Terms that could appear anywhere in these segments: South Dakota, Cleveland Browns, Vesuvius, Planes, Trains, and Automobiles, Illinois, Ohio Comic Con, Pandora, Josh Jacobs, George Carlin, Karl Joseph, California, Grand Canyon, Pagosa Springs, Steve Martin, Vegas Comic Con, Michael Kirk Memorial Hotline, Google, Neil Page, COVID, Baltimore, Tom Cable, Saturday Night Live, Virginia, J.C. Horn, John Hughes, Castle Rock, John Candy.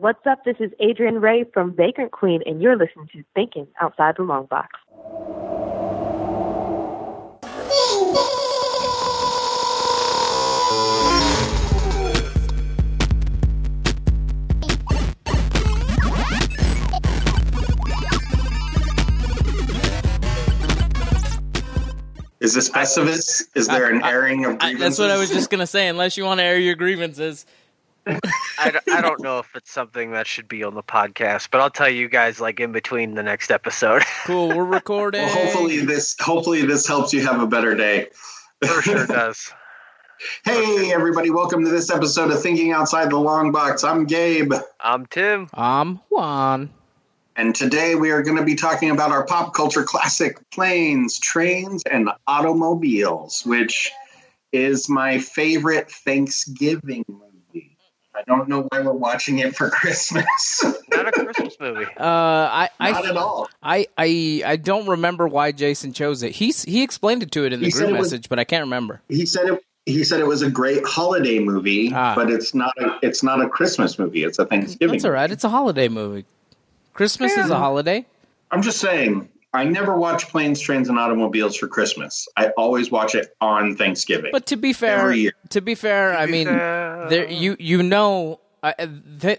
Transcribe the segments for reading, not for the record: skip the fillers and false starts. What's up? This is Adrian Ray from Vagrant Queen, and you're listening to Thinking Outside the Long Box. Is this pessimist? Is there an airing of grievances? That's what I was just going to say, unless you want to air your grievances. I don't know if it's something that should be on the podcast, but I'll tell you guys like in between the next episode. Cool, we're recording. Well, hopefully this helps you have a better day. For sure it does. Hey everybody, welcome to this episode of Thinking Outside the Long Box. I'm Gabe. I'm Tim. I'm Juan. And today we are going to be talking about our pop culture classic, Planes, Trains, and Automobiles, which is my favorite Thanksgiving movie. I don't know why we're watching it for Christmas. Not a Christmas movie. Not at all. I don't remember why Jason chose it. He explained it to it in the group message, but I can't remember. He said it was a great holiday movie, but it's not a Christmas movie. It's a Thanksgiving. That's all right. It's a holiday movie. Christmas is a holiday. I'm just saying, I never watch Planes, Trains, and Automobiles for Christmas. I always watch it on Thanksgiving. But to be fair,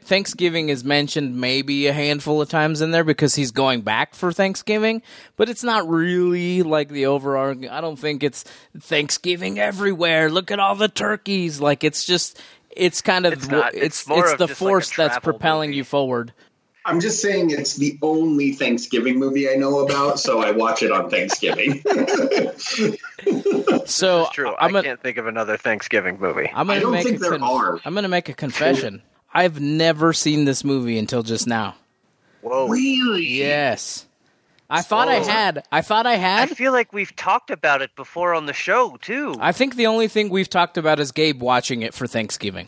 Thanksgiving is mentioned maybe a handful of times in there because he's going back for Thanksgiving, but it's not really like the overarching. I don't think it's Thanksgiving everywhere. Look at all the turkeys. Like it's the force that's propelling you forward. I'm just saying it's the only Thanksgiving movie I know about, so I watch it on Thanksgiving. So true. I can't think of another Thanksgiving movie. I don't think there are. I'm going to make a confession. I've never seen this movie until just now. Whoa! Really? Yes. I thought I had. I feel like we've talked about it before on the show, too. I think the only thing we've talked about is Gabe watching it for Thanksgiving.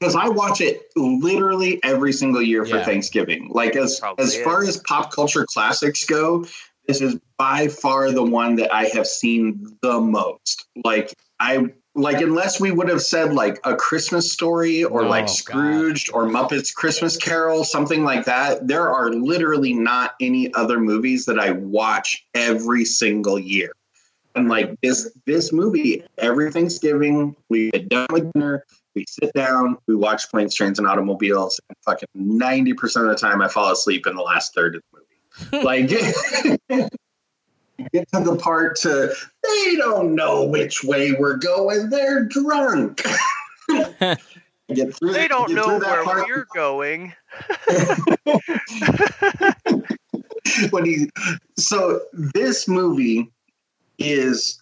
Because I watch it literally every single year for Thanksgiving. Like, as far as pop culture classics go, this is by far the one that I have seen the most. Like, unless we would have said, like, A Christmas Story or, Scrooged or Muppet's Christmas Carol, something like that, there are literally not any other movies that I watch every single year. And, like, this movie, every Thanksgiving, we get done with dinner, we sit down, we watch Planes, Trains, and Automobiles, and fucking 90% of the time I fall asleep in the last third of the movie. Like... Get to the part to they don't know which way we're going. They're drunk. They don't know where we're going. So this movie is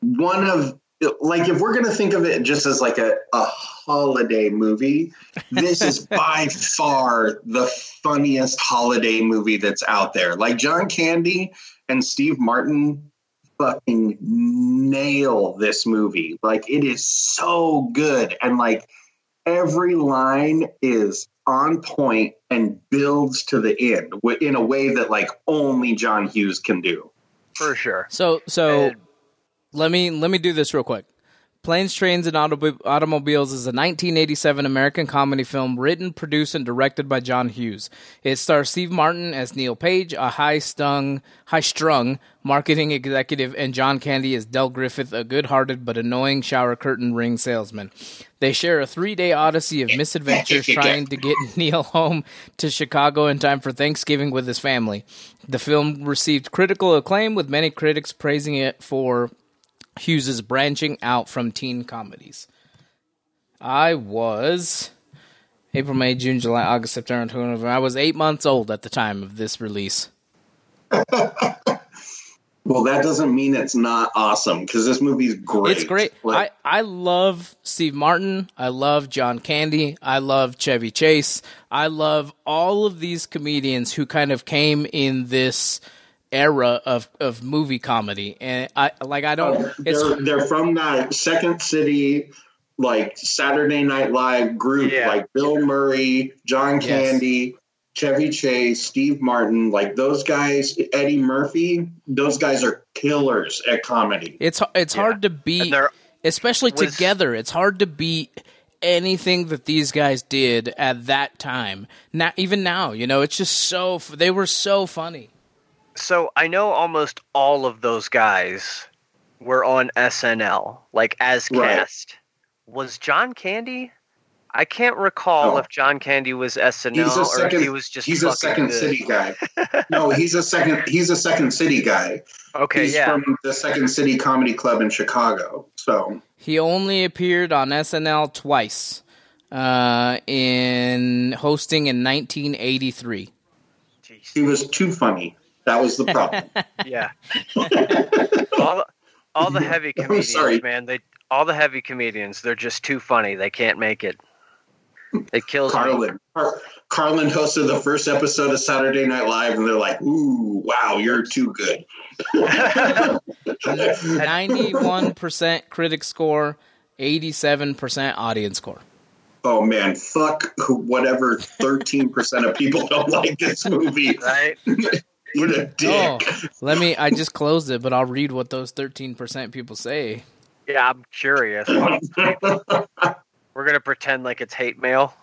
one of like if we're going to think of it just as like a holiday movie, this is by far the funniest holiday movie that's out there. Like John Candy and Steve Martin fucking nail this movie. Like, it is so good. And, like, every line is on point and builds to the end in a way that, like, only John Hughes can do. For sure. So let me do this real quick. Planes, Trains, and Automobiles is a 1987 American comedy film written, produced, and directed by John Hughes. It stars Steve Martin as Neil Page, a high-strung marketing executive, and John Candy as Del Griffith, a good-hearted but annoying shower curtain ring salesman. They share a 3-day odyssey of misadventures trying to get Neil home to Chicago in time for Thanksgiving with his family. The film received critical acclaim, with many critics praising it for Hughes' branching out from teen comedies. I was April, May, June, July, August, September, October, November. I was 8 months old at the time of this release. Well, that doesn't mean it's not awesome because this movie's great. It's great. Like, I love Steve Martin. I love John Candy. I love Chevy Chase. I love all of these comedians who kind of came in this era of movie comedy, and they're from that Second City, like Saturday Night Live group, like Bill Murray, John Candy, Chevy Chase, Steve Martin, like those guys, Eddie Murphy, those guys are killers at comedy. It's hard to beat, especially together. It's hard to beat anything that these guys did at that time. Not even now, you know, it's just so they were so funny. So I know almost all of those guys were on SNL, like as cast. Right. Was John Candy? I can't recall if John Candy was SNL or if he was just. He's a Second City guy. No, he's a Second City guy. Okay, he's from the Second City Comedy Club in Chicago. So he only appeared on SNL twice, in hosting in 1983. Jeez. He was too funny. That was the problem. Yeah. All the heavy comedians, man. All the heavy comedians. They're just too funny. They can't make it. It kills Carlin. Carlin hosted the first episode of Saturday Night Live, and they're like, "Ooh, wow, you're too good." 91% critic score, 87% audience score. Oh man, fuck whatever. 13% of people don't like this movie, right? What a dick. Oh, I just closed it, but I'll read what those 13% people say. Yeah, I'm curious. We're gonna pretend like it's hate mail.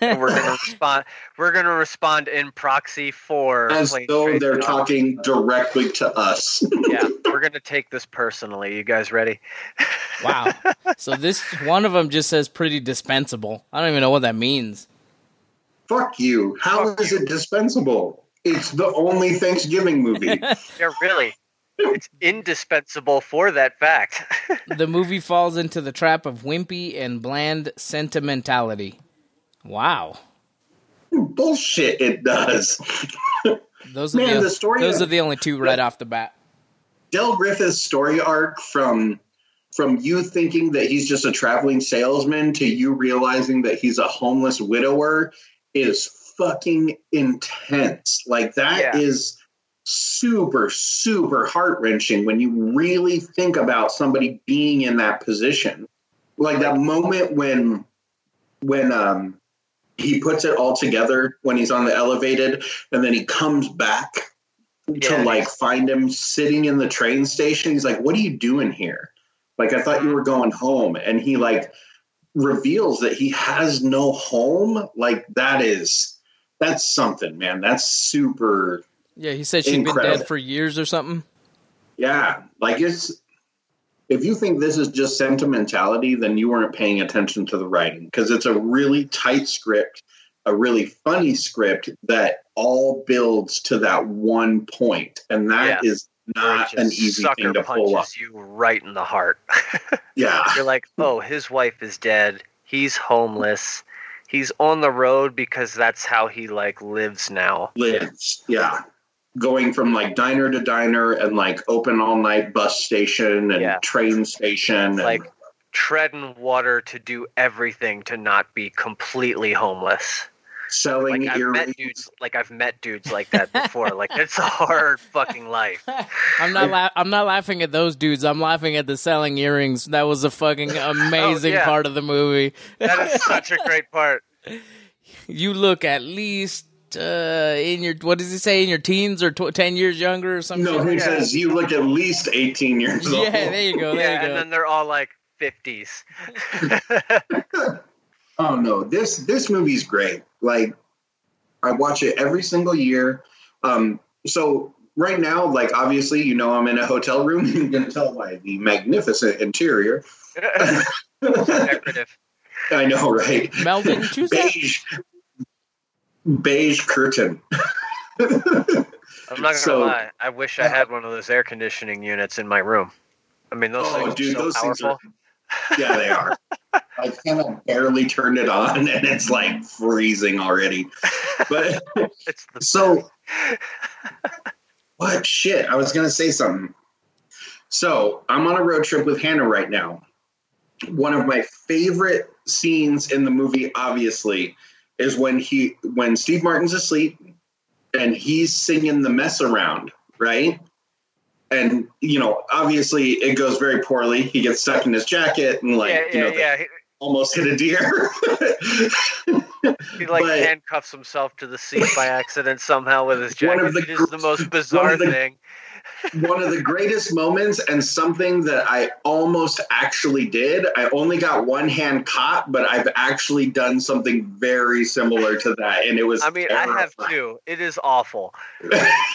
And we're gonna respond. We're gonna respond in proxy for as though they're talking directly to us. Yeah, we're gonna take this personally. You guys ready? Wow. So this one of them just says pretty dispensable. I don't even know what that means. Fuck you. How is it dispensable? It's the only Thanksgiving movie. Yeah, really. It's indispensable for that fact. The movie falls into the trap of wimpy and bland sentimentality. Wow. Bullshit, it does. Those are the only two right off the bat. Del Griffith's story arc from you thinking that he's just a traveling salesman to you realizing that he's a homeless widower is fucking intense. Like that is super, super heart-wrenching when you really think about somebody being in that position. Like that moment when he puts it all together when he's on the elevated and then he comes back to like find him sitting in the train station. He's like, "What are you doing here? Like, I thought you were going home." And he like reveals that he has no home. Like that's something, man. That's super. Yeah, he said she'd been dead for years or something. Yeah, like if you think this is just sentimentality, then you weren't paying attention to the writing because it's a really tight script, a really funny script that all builds to that one point, and that is not an easy thing to pull off. You right in the heart. Yeah, you're like, oh, his wife is dead. He's homeless. He's on the road because that's how he like lives now. Going from like diner to diner and like open all night bus station and train station. And like treading water to do everything to not be completely homeless. Selling like, I've met dudes like that before. Like it's a hard fucking life. I'm not laughing at those dudes. I'm laughing at the selling earrings. That was a fucking amazing part of the movie. That is such a great part. You look at least in your teens or 10 years younger or something? No, he says you look at least 18 years old. Yeah, there you go. There you go. And then they're all like 50s. Oh no, this movie's great. Like I watch it every single year. So right now, like obviously, you know, I'm in a hotel room. You can tell by the magnificent interior. Decorative. I know, right? Melvin, choose beige curtain. I'm not gonna lie. I wish I had one of those air conditioning units in my room. I mean, those powerful. Things are, yeah, they are. I kind of barely turned it on, and it's like freezing already. But what shit? I was gonna say something. So I'm on a road trip with Hannah right now. One of my favorite scenes in the movie, obviously, is when Steve Martin's asleep and he's singing "The Mess Around," right? And you know, obviously, it goes very poorly. He gets stuck in his jacket and almost hit a deer. He like handcuffs himself to the seat by accident somehow with his jacket. It is the most bizarre thing. One of the greatest moments, and something that I almost actually did. I only got one hand caught, but I've actually done something very similar to that, and it was. I mean, terrifying. I have too. It is awful,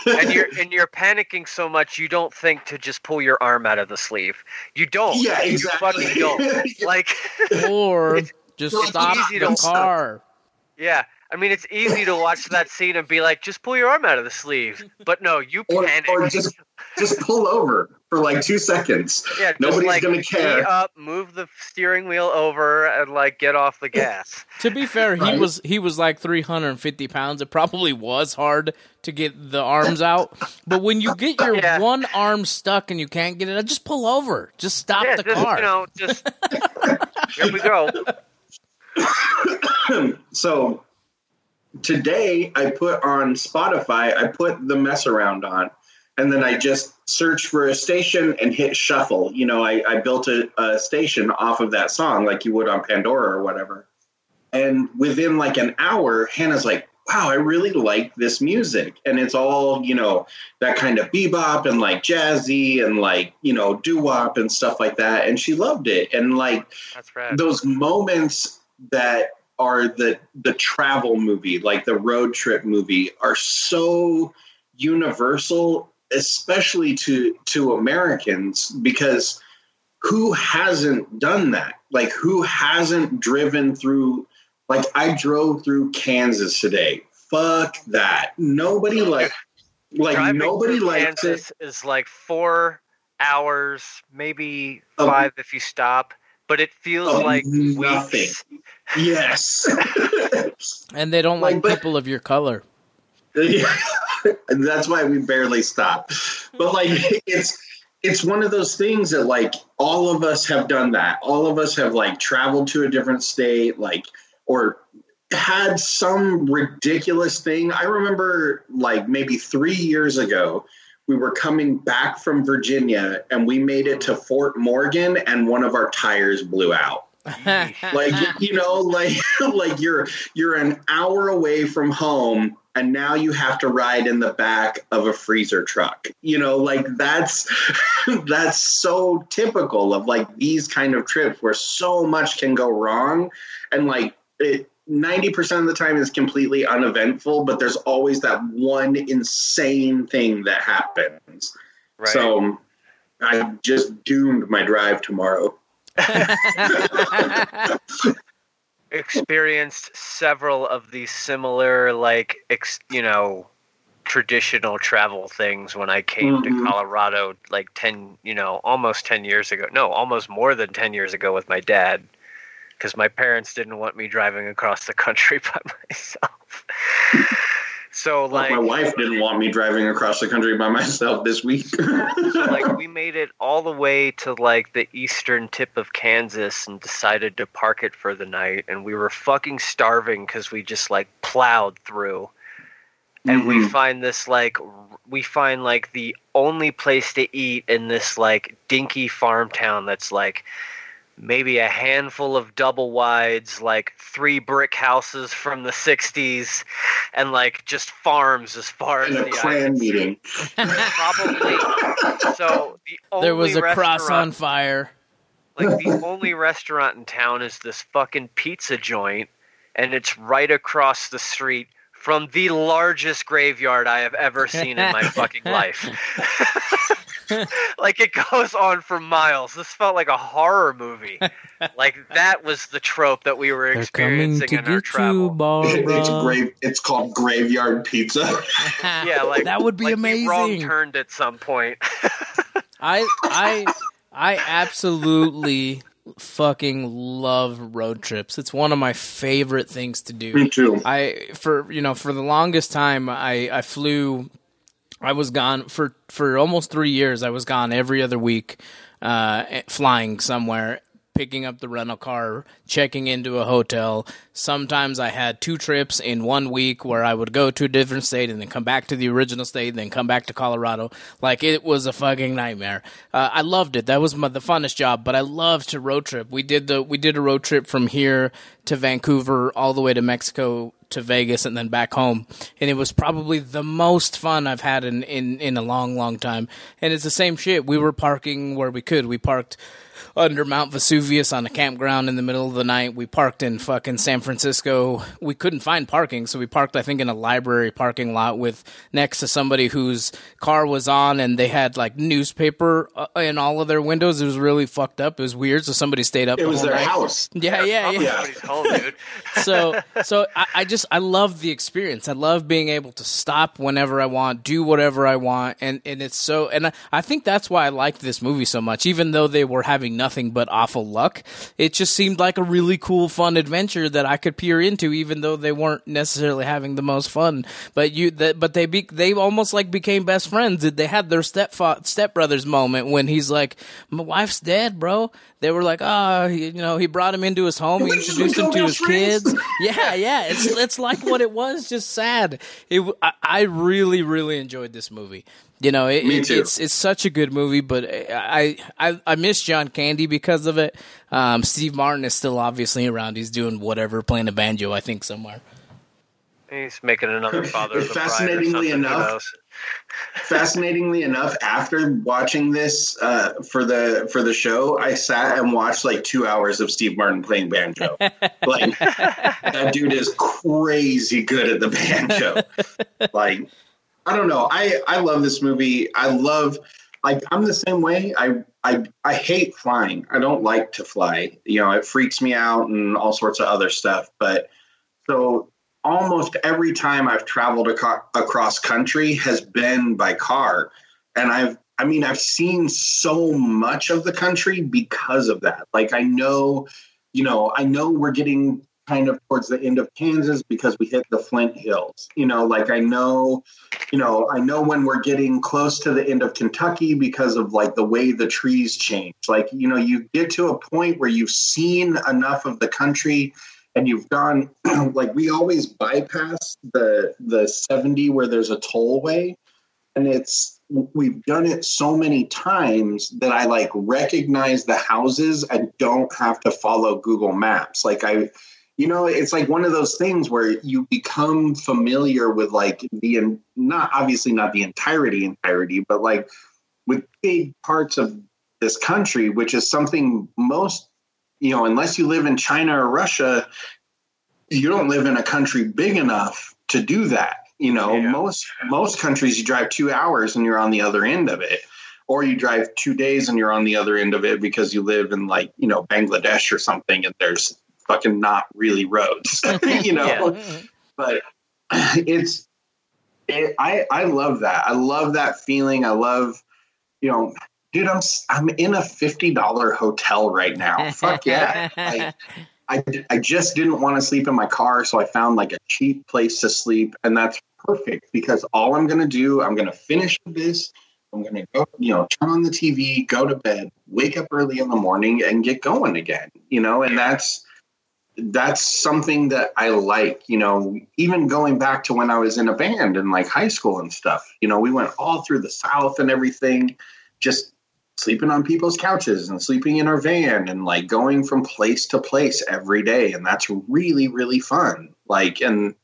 and you're panicking so much you don't think to just pull your arm out of the sleeve. You don't. Yeah, exactly. You fucking don't. Like, or just stop the car. Yeah. I mean, it's easy to watch that scene and be like, just pull your arm out of the sleeve. But no, you panic. Or just pull over for like 2 seconds. Yeah, nobody's like, going to care. Up, move the steering wheel over and like get off the gas. To be fair, right? he was like 350 pounds. It probably was hard to get the arms out. But when you get your one arm stuck and you can't get it out, just pull over. Just stop the car. You know, just here we go. So... today, I put on Spotify, I put The Mess Around on, and then I just search for a station and hit shuffle. You know, I built a station off of that song like you would on Pandora or whatever. And within like an hour, Hannah's like, wow, I really like this music. And it's all, you know, that kind of bebop and like jazzy and like, you know, doo-wop and stuff like that. And she loved it. And like those moments that are the travel movie, like the road trip movie, are so universal, especially to Americans, because who hasn't done that? Like, who hasn't driven through, like, I drove through Kansas today. Fuck that. Nobody like nobody likes it. Kansas is like 4 hours, maybe 5 if you stop. But it feels like nothing. Weeks. Yes. And they don't like people of your color. Yeah. And that's why we barely stop. But like it's one of those things that like all of us have done that. All of us have like traveled to a different state, like, or had some ridiculous thing. I remember like maybe 3 years ago, we were coming back from Virginia and we made it to Fort Morgan and one of our tires blew out. Like, you know, like you're an hour away from home and now you have to ride in the back of a freezer truck. You know, like that's so typical of like these kind of trips where so much can go wrong. And like 90% of the time is completely uneventful, but there's always that one insane thing that happens. Right. So I just doomed my drive tomorrow. Experienced several of these similar, like, you know, traditional travel things when I came to Colorado, like 10, you know, almost 10 years ago. No, almost more than 10 years ago with my dad. Because my parents didn't want me driving across the country by myself. So, like, my wife didn't want me driving across the country by myself this week. So, like, we made it all the way to like the eastern tip of Kansas and decided to park it for the night. And we were fucking starving because we just like plowed through. And we find this like the only place to eat in this like dinky farm town that's like. Maybe a handful of double wides, like 3 brick houses from the 60s and like just farms as far as the clan meeting. Probably. So the only there was a cross on fire. Like the only restaurant in town is this fucking pizza joint and it's right across the street from the largest graveyard I have ever seen in my fucking life. Like, it goes on for miles. This felt like a horror movie. Like, that was the trope that we were experiencing in our travel. It's called Graveyard Pizza. Yeah, like that would be like amazing. Wrong turned at some point. I absolutely fucking love road trips. It's one of my favorite things to do. Me too. For the longest time I flew. I was gone for almost 3 years. I was gone every other week, flying somewhere. picking up the rental car, checking into a hotel. Sometimes I had 2 trips in 1 week where I would go to a different state and then come back to the original state and then come back to Colorado. Like, it was a fucking nightmare. I loved it. That was the funnest job, but I loved to road trip. We did a road trip from here to Vancouver all the way to Mexico to Vegas and then back home, and it was probably the most fun I've had in a long time. And it's the same shit. We were parking where we could. We parked under Mount Vesuvius on a campground in the middle of the night. We parked in fucking San Francisco. We couldn't find parking, so we parked, I think, in a library parking lot with next to somebody whose car was on, and they had like newspaper in all of their windows. It was really fucked up. It was weird. So somebody stayed up. It was their house. Yeah. Home, dude. So I love the experience. I love being able to stop whenever I want, do whatever I want, and it's so. And I think that's why I liked this movie so much, even though they were having nothing but awful luck. It just seemed like a really cool, fun adventure that I could peer into, even though they weren't necessarily having the most fun. But they almost like became best friends. They had their stepbrothers moment when he's like, "My wife's dead, bro." They were like, he brought him into his home, he introduced him to his kids. Yeah, it's like what it was, just sad. I really, really enjoyed this movie. You know, it's such a good movie, but I miss John Candy because of it. Steve Martin is still obviously around. He's doing whatever, playing a banjo, I think, somewhere. He's making another Father of the Bride or Fascinatingly enough, after watching this for the show, I sat and watched like 2 hours of Steve Martin playing banjo. Like, that dude is crazy good at the banjo. Like, I don't know. I love this movie. I love, like, I'm the same way. I hate flying. I don't like to fly. You know, it freaks me out and all sorts of other stuff. But so almost every time I've traveled across country has been by car. And I've seen so much of the country because of that. Like, I know we're getting kind of towards the end of Kansas because we hit the Flint Hills, I know when we're getting close to the end of Kentucky because of like the way the trees change, you get to a point where you've seen enough of the country and you've gone like, we always bypass the 70 where there's a tollway, and we've done it so many times that I like recognize the houses. I don't have to follow Google Maps. Like, it's like one of those things where you become familiar with like not the entirety, but like with big parts of this country, which is something most, unless you live in China or Russia, you don't live in a country big enough to do that. Most countries you drive 2 hours and you're on the other end of it, or you drive 2 days and you're on the other end of it because you live in like, Bangladesh or something, and there's fucking not really roads, Yeah. But I love that. I love that feeling. I love, dude, I'm in a $50 hotel right now. Fuck yeah. I just didn't want to sleep in my car, so I found like a cheap place to sleep, and that's perfect because all I'm going to do, I'm going to finish this, I'm going to go, turn on the TV, go to bed, wake up early in the morning and get going again, and that's something that I like, even going back to when I was in a band in like high school and stuff, we went all through the South and everything, just sleeping on people's couches and sleeping in our van and like going from place to place every day. And that's really, really fun. Like, and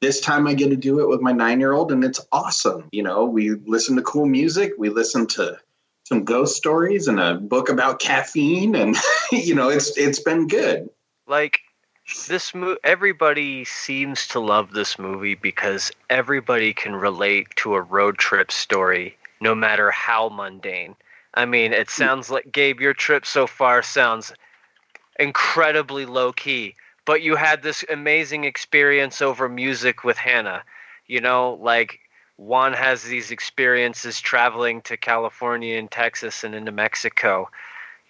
this time I get to do it with my 9-year-old and it's awesome. We listen to cool music. We listen to some ghost stories and a book about caffeine. And, it's been good. Like, this movie, everybody seems to love this movie because everybody can relate to a road trip story, no matter how mundane. I mean, it sounds like, Gabe, your trip so far sounds incredibly low-key, but you had this amazing experience over music with Hannah. Juan has these experiences traveling to California and Texas and into Mexico.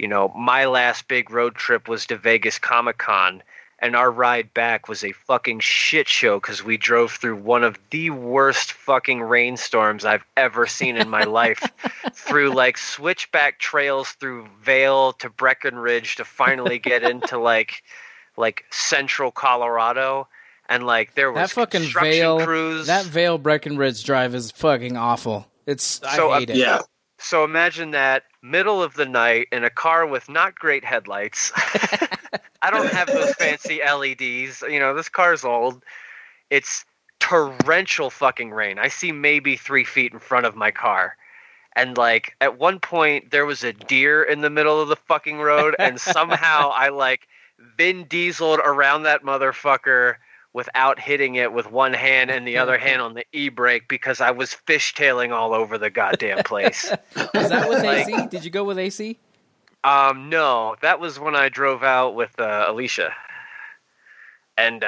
My last big road trip was to Vegas Comic Con, and our ride back was a fucking shit show because we drove through one of the worst fucking rainstorms I've ever seen in my life, through like switchback trails through Vail to Breckenridge to finally get into like central Colorado. And like there was that fucking construction crews. That Vail Breckenridge drive is fucking awful. I hate it. Yeah. So imagine that, middle of the night in a car with not great headlights. I don't have those fancy LEDs. You know, this car's old. It's torrential fucking rain. I see maybe 3 feet in front of my car. And like at one point there was a deer in the middle of the fucking road, and somehow I like Vin Diesel'd around that motherfucker without hitting it with one hand and the other hand on the e-brake because I was fishtailing all over the goddamn place. Was that with AC? Did you go with AC? No, that was when I drove out with Alicia, and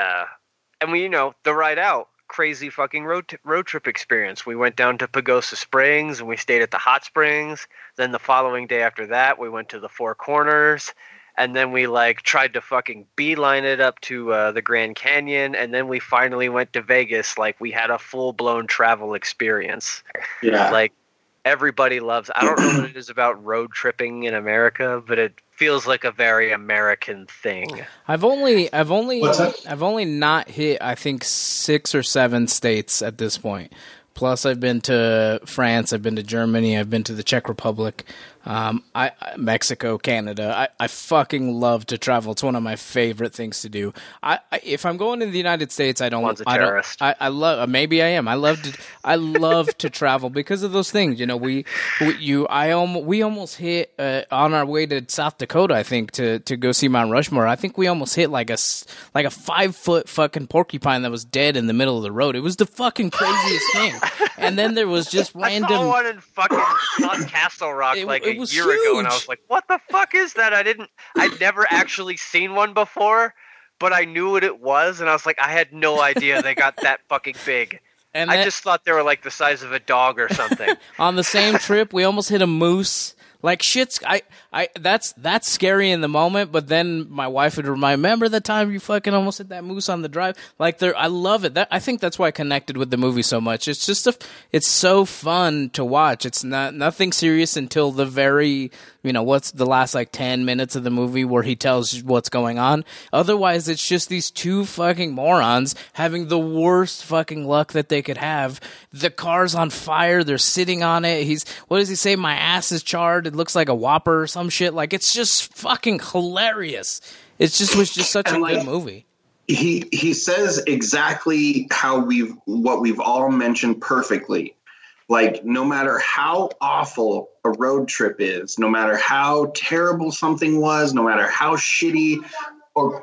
we, you know, the ride out, crazy fucking road trip experience. We went down to Pagosa Springs and we stayed at the hot springs. Then the following day after that, we went to the Four Corners. And then we like tried to fucking beeline it up to the Grand Canyon, and then we finally went to Vegas. Like we had a full blown travel experience. Yeah, like everybody loves. I don't know what it is about road tripping in America, but it feels like a very American thing. I've only not hit, I think, 6 or 7 states at this point. Plus, I've been to France, I've been to Germany, I've been to the Czech Republic, Mexico, Canada. I fucking love to travel. It's one of my favorite things to do. If I'm going to the United States, I don't. One's a terrorist. I love. Maybe I am. I love to travel because of those things. You know, we almost hit on our way to South Dakota. I think to go see Mount Rushmore. I think we almost hit like a 5-foot fucking porcupine that was dead in the middle of the road. It was the fucking craziest thing. And then there was just random. I saw one in fucking Castle Rock a year ago, and I was like, "What the fuck is that?" I'd never actually seen one before, but I knew what it was, and I was like, "I had no idea they got that fucking big." And I just thought they were like the size of a dog or something. On the same trip, we almost hit a moose. Like shit's, that's scary in the moment, but then my wife would remember the time you fucking almost hit that moose on the drive. Like I love it. I think that's why I connected with the movie so much. It's just it's so fun to watch. It's nothing serious until the very, you know, what's the last like 10 minutes of the movie where he tells you what's going on. Otherwise, it's just these two fucking morons having the worst fucking luck that they could have. The car's on fire. They're sitting on it. What does he say? My ass is charred. It looks like a Whopper or some shit. Like, it's just fucking hilarious. It just was just such a good movie. He says exactly what we've all mentioned perfectly. Like, no matter how awful a road trip is, no matter how terrible something was, no matter how shitty or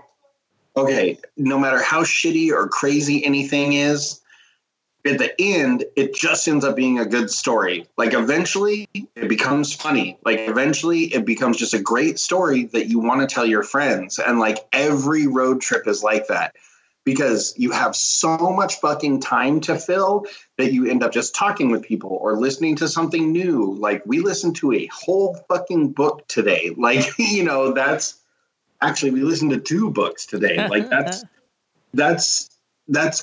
crazy anything is, at the end, it just ends up being a good story. Like, eventually, it becomes funny. Like, eventually, it becomes just a great story that you want to tell your friends. And, like, every road trip is like that. Because you have so much fucking time to fill that you end up just talking with people or listening to something new. Like, we listened to a whole fucking book today. Like, you know, we listened to 2 books today. Like, that's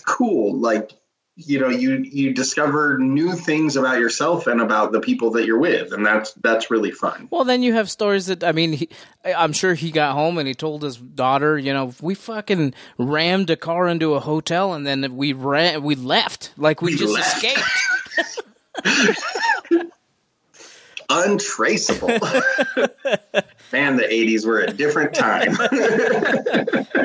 cool. Like, you know, you discover new things about yourself and about the people that you're with, and that's really fun. Well, then you have stories that, I mean, I'm sure he got home and he told his daughter, you know, we fucking rammed a car into a hotel, and then we left, like we just escaped. Untraceable. Man, the 80s were a different time.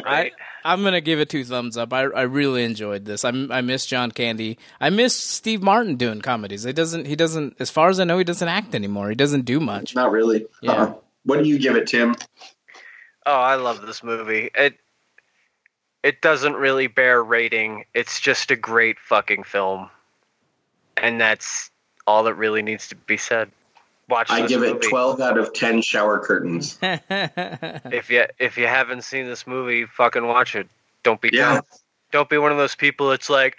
Right. I'm going to give it 2 thumbs up. I really enjoyed this. I miss John Candy. I miss Steve Martin doing comedies. He doesn't, as far as I know, he doesn't act anymore. He doesn't do much. Not really. Yeah. What do you give it, Tim? Oh, I love this movie. It doesn't really bear rating. It's just a great fucking film. And that's all that really needs to be said. I give it 12 out of 10 shower curtains. If you haven't seen this movie, fucking watch it. Don't be dumb. Don't be one of those people that's like,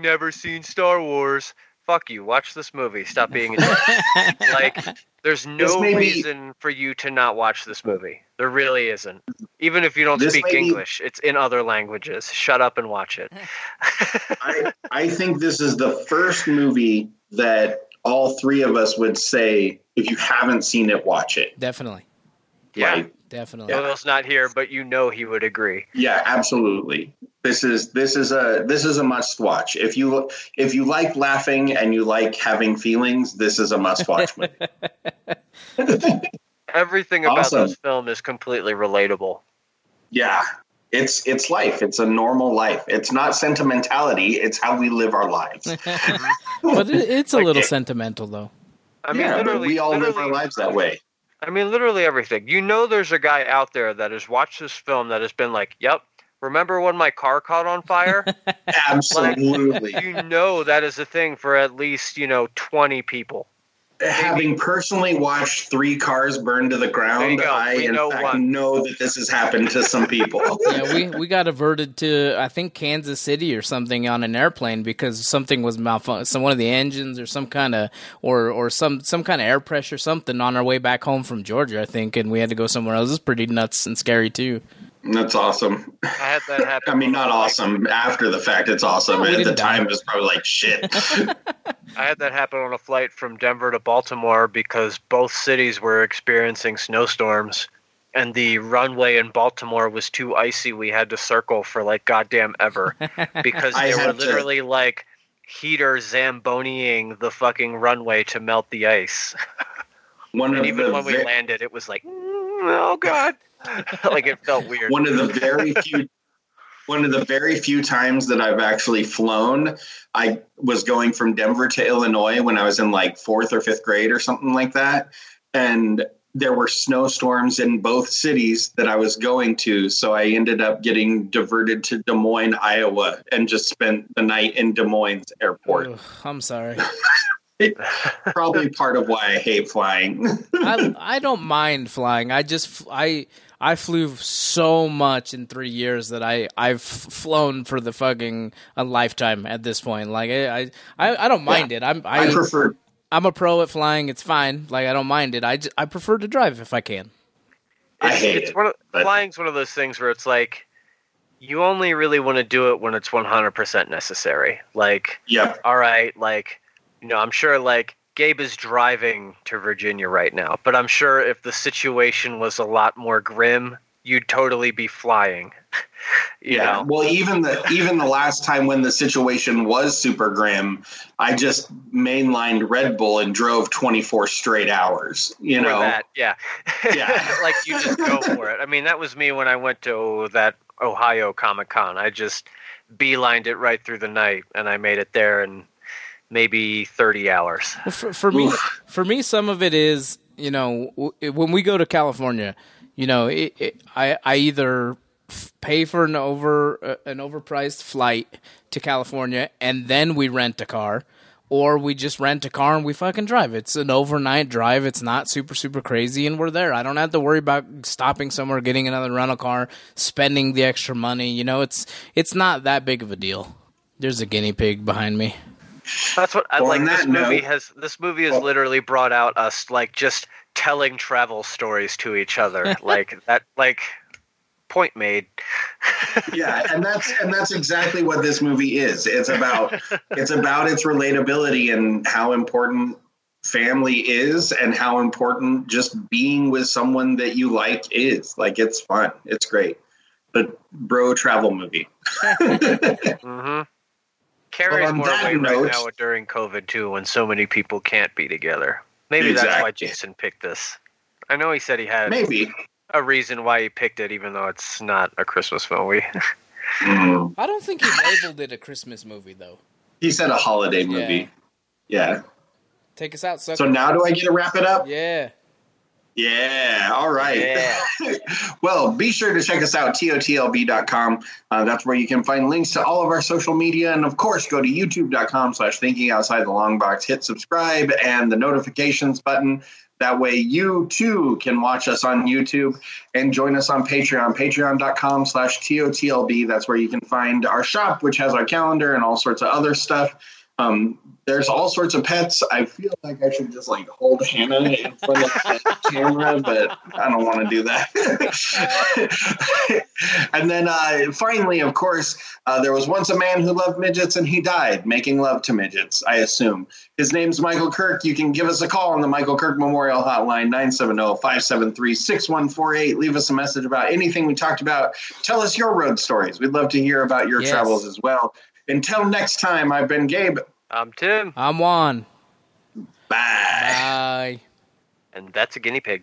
#never seen Star Wars. fuck you, watch this movie, stop being a dick. Like, there's no reason for you to not watch this movie. There really isn't. Even if you don't speak English, it's in other languages. Shut up and watch it. I think this is the first movie that all three of us would say, if you haven't seen it, watch it. Definitely. Yeah. Right. Definitely. Will's not here, but you know he would agree. Yeah, absolutely. This is a must watch. If you like laughing and you like having feelings, this is a must watch movie. Everything about this film is completely relatable. Yeah. It's life. It's a normal life. It's not sentimentality. It's how we live our lives. But it's a little sentimental, though. I mean, we all live our lives that way. I mean, literally everything. You know, there's a guy out there that has watched this film that has been like, "Yep, remember when my car caught on fire?" Absolutely. Like, you know, that is a thing for at least 20 people. Having personally watched 3 cars burn to the ground, I know that this has happened to some people. Yeah, we got diverted to, I think, Kansas City or something on an airplane because something was malfunctioning, one of the engines or some kind of some kind of air pressure something on our way back home from Georgia, I think, and we had to go somewhere else. It's pretty nuts and scary too. That's awesome. I had that happen. I mean, not awesome. After the fact, it's awesome. No, at the time, it was probably like, shit. I had that happen on a flight from Denver to Baltimore because both cities were experiencing snowstorms, and the runway in Baltimore was too icy. We had to circle for like goddamn ever because they were literally like heater zamboniing the fucking runway to melt the ice. And even when we landed, it was like, oh God. Like, it felt weird. One of the very few times that I've actually flown, I was going from Denver to Illinois when I was in like 4th or 5th grade or something like that, and there were snowstorms in both cities that I was going to, so I ended up getting diverted to Des Moines, Iowa, and just spent the night in Des Moines airport. Ugh, I'm sorry. Probably part of why I hate flying. I don't mind flying. I flew so much in 3 years that I've flown for the fucking a lifetime at this point. Like I don't mind it. I prefer. I'm a pro at flying. It's fine. Like I don't mind it. I prefer to drive if I can. Flying's one of those things where it's like, you only really want to do it when it's 100% necessary. Like, yeah, all right, like. No, I'm sure like Gabe is driving to Virginia right now, but I'm sure if the situation was a lot more grim, you'd totally be flying. you know? Well, even the last time when the situation was super grim, I just mainlined Red Bull and drove 24 straight hours. You know that? Yeah. Like you just go for it. I mean, that was me when I went to that Ohio Comic Con. I just beelined it right through the night, and I made it there and. Maybe 30 hours. For me, some of it is, when we go to California, I either pay for an overpriced flight to California and then we rent a car, or we just rent a car and we fucking drive. It's an overnight drive. It's not super, super crazy, and we're there. I don't have to worry about stopping somewhere, getting another rental car, spending the extra money. It's not that big of a deal. There's a guinea pig behind me. That's what I like. This movie has literally brought out us like just telling travel stories to each other. Like that, like point made. Yeah, and that's exactly what this movie is. It's about its relatability and how important family is and how important just being with someone that you like is. Like, it's fun. It's great. But bro, travel movie. Mm-hmm. Carries more weight right now during COVID, too, when so many people can't be together. Maybe that's why Jason picked this. I know he said he had a reason why he picked it, even though it's not a Christmas movie. Mm. I don't think he labeled it a Christmas movie, though. He said a holiday movie. Yeah. Take us out, sucker. So now do I get to wrap it up? Yeah, all right. Yeah. Well, be sure to check us out, totlb.com. That's where you can find links to all of our social media. And, of course, go to youtube.com/thinkingoutsidethelongbox. Hit subscribe and the notifications button. That way you, too, can watch us on YouTube and join us on Patreon, patreon.com/totlb. That's where you can find our shop, which has our calendar and all sorts of other stuff. There's all sorts of pets. I feel like I should just like hold Hannah in front of the camera, but I don't want to do that. And then finally, of course, there was once a man who loved midgets and he died making love to midgets, I assume. His name's Michael Kirk. You can give us a call on the Michael Kirk Memorial Hotline, 970-573-6148. Leave us a message about anything we talked about. Tell us your road stories. We'd love to hear about your travels as well. Until next time, I've been Gabe. I'm Tim. I'm Juan. Bye. Bye. And that's a guinea pig.